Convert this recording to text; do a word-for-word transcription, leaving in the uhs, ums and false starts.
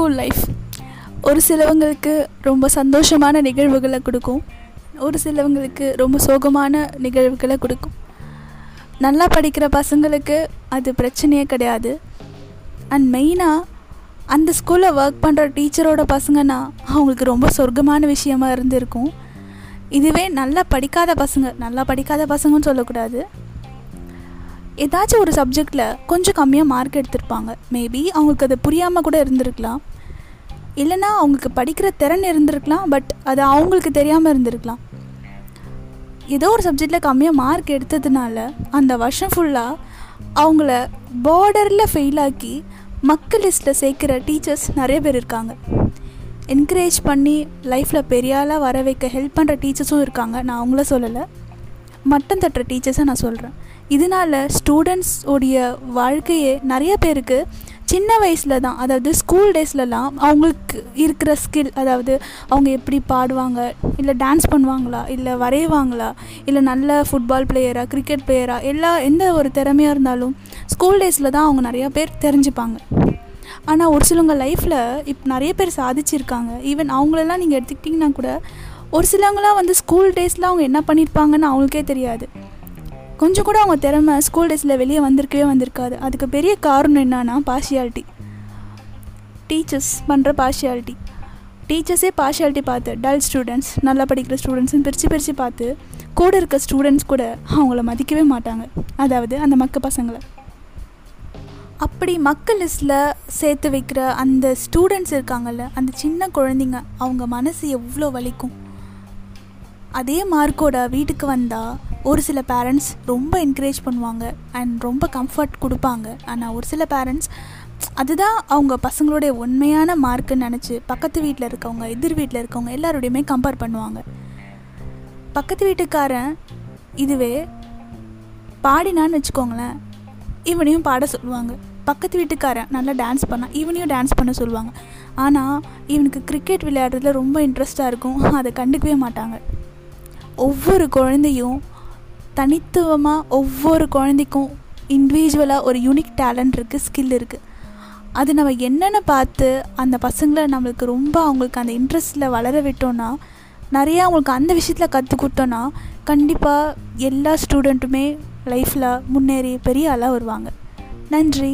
School life ஒரு சிலவங்களுக்கு ரொம்ப சந்தோஷமான நிகழ்வுகளை கொடுக்கும், ஒரு சிலவங்களுக்கு ரொம்ப சோகமான நிகழ்வுகளை கொடுக்கும். நல்லா படிக்கிற பசங்களுக்கு அது பிரச்சனையே கிடையாது. அண்ட் மெயினாக அந்த ஸ்கூலில் ஒர்க் பண்ணுற டீச்சரோட பசங்கன்னா அவங்களுக்கு ரொம்ப சொர்க்கமான விஷயமா இருந்திருக்கும். இதுவே நல்லா படிக்காத பசங்க, நல்லா படிக்காத பசங்கன்னு சொல்லக்கூடாது, ஏதாச்சும் ஒரு சப்ஜெக்டில் கொஞ்சம் கம்மியாக மார்க் எடுத்திருப்பாங்க. மேபி அவங்களுக்கு அது புரியாமல் கூட இருந்திருக்கலாம், இல்லைனா அவங்களுக்கு படிக்கிற திறன் இருந்திருக்கலாம், பட் அது அவங்களுக்கு தெரியாமல் இருந்திருக்கலாம். ஏதோ ஒரு சப்ஜெக்டில் கம்மியாக மார்க் எடுத்ததுனால அந்த வருஷம் ஃபுல்லாக அவங்கள பார்டரில் ஃபெயிலாக்கி மக்கள் லிஸ்ட்டில் சேர்க்குற டீச்சர்ஸ் நிறைய பேர் இருக்காங்க. என்கரேஜ் பண்ணி லைஃப்பில் பெரியாளாக வர வைக்க ஹெல்ப் பண்ணுற டீச்சர்ஸும் இருக்காங்க. நான் அவங்கள சொல்லலை, மட்டம் தட்டுற டீச்சர்ஸை நான் சொல்கிறேன். இதனால் ஸ்டூடெண்ட்ஸ் உடைய வாழ்க்கையே நிறைய பேருக்கு சின்ன வயசில் தான், அதாவது ஸ்கூல் டேஸ்லலாம் அவங்களுக்கு இருக்கிற ஸ்கில், அதாவது அவங்க எப்படி பாடுவாங்க, இல்லை டான்ஸ் பண்ணுவாங்களா, இல்லை வரைவாங்களா, இல்லை நல்ல ஃபுட்பால் பிளேயராக, கிரிக்கெட் பிளேயராக, எல்லா எந்த ஒரு திறமையாக இருந்தாலும் ஸ்கூல் டேஸில் தான் அவங்க நிறையா பேர் தெரிஞ்சுப்பாங்க. ஆனால் ஒரு சிலவங்க லைஃப்பில் இப்போ நிறைய பேர் சாதிச்சிருக்காங்க. ஈவன் அவங்களெல்லாம் நீங்கள் எடுத்துக்கிட்டிங்கன்னா கூட ஒரு சிலவங்களாம் வந்து ஸ்கூல் டேஸில் அவங்க என்ன பண்ணியிருப்பாங்கன்னு அவங்களுக்கே தெரியாது. கொஞ்சம் கூட அவங்க திறமை ஸ்கூல் டேஸில் வெளியே வந்திருக்கவே வந்திருக்காது. அதுக்கு பெரிய காரணம் என்னன்னா பார்ஷியாலிட்டி, டீச்சர்ஸ் பண்ணுற பார்ஷியாலிட்டி. டீச்சர்ஸே பார்ஷியாலிட்டி பார்த்து டல் ஸ்டூடெண்ட்ஸ், நல்லா படிக்கிற ஸ்டூடெண்ட்ஸ்னு பிரித்து பிரித்து பார்த்து கூட இருக்க ஸ்டூடெண்ட்ஸ் கூட அவங்கள மதிக்கவே மாட்டாங்க, அதாவது அந்த மக்க பசங்களை. அப்படி மக்கள் லிஸ்ட்டில் சேர்த்து வைக்கிற அந்த ஸ்டூடெண்ட்ஸ் இருக்காங்கள்ல, அந்த சின்ன குழந்தைங்க, அவங்க மனசு எவ்வளோ வலிக்கும். அதே மார்க்கோட வீட்டுக்கு வந்தால் ஒரு சில பேரண்ட்ஸ் ரொம்ப என்கரேஜ் பண்ணுவாங்க அண்ட் ரொம்ப கம்ஃபர்ட் கொடுப்பாங்க. ஆனால் ஒரு சில பேரண்ட்ஸ் அதுதான் அவங்க பசங்களுடைய உண்மையான மார்க்குன்னு நினச்சி பக்கத்து வீட்டில் இருக்கவங்க, எதிர் வீட்டில் இருக்கவங்க எல்லாரோடையுமே கம்பேர் பண்ணுவாங்க. பக்கத்து வீட்டுக்காரன் இதுவே பாடினான்னு வச்சுக்கோங்களேன், இவனையும் பாட சொல்லுவாங்க. பக்கத்து வீட்டுக்காரன் நல்லா டான்ஸ் பண்ணால் இவனையும் டான்ஸ் பண்ண சொல்லுவாங்க. ஆனால் இவனுக்கு கிரிக்கெட் விளையாடுறதுல ரொம்ப இன்ட்ரெஸ்ட்டாக இருக்கும், அதை கண்டுக்கவே மாட்டாங்க. ஒவ்வொரு குழந்தையும் தனித்துவமாக, ஒவ்வொரு குழந்தைக்கும் இண்டிவிஜுவலாக ஒரு யூனிக் டேலண்ட் இருக்குது, ஸ்கில் இருக்குது. அது நம்ம என்னென்னு பார்த்து அந்த பசங்களை நம்மளுக்கு ரொம்ப அவங்களுக்கு அந்த இன்ட்ரெஸ்ட்டில் வளர விட்டோன்னா, நிறையா அவங்களுக்கு அந்த விஷயத்தில் கற்றுக் கொடுத்தோன்னா கண்டிப்பாக எல்லா ஸ்டூடெண்ட்டுமே லைஃப்பில் முன்னேறி பெரிய ஆளாக வருவாங்க. நன்றி.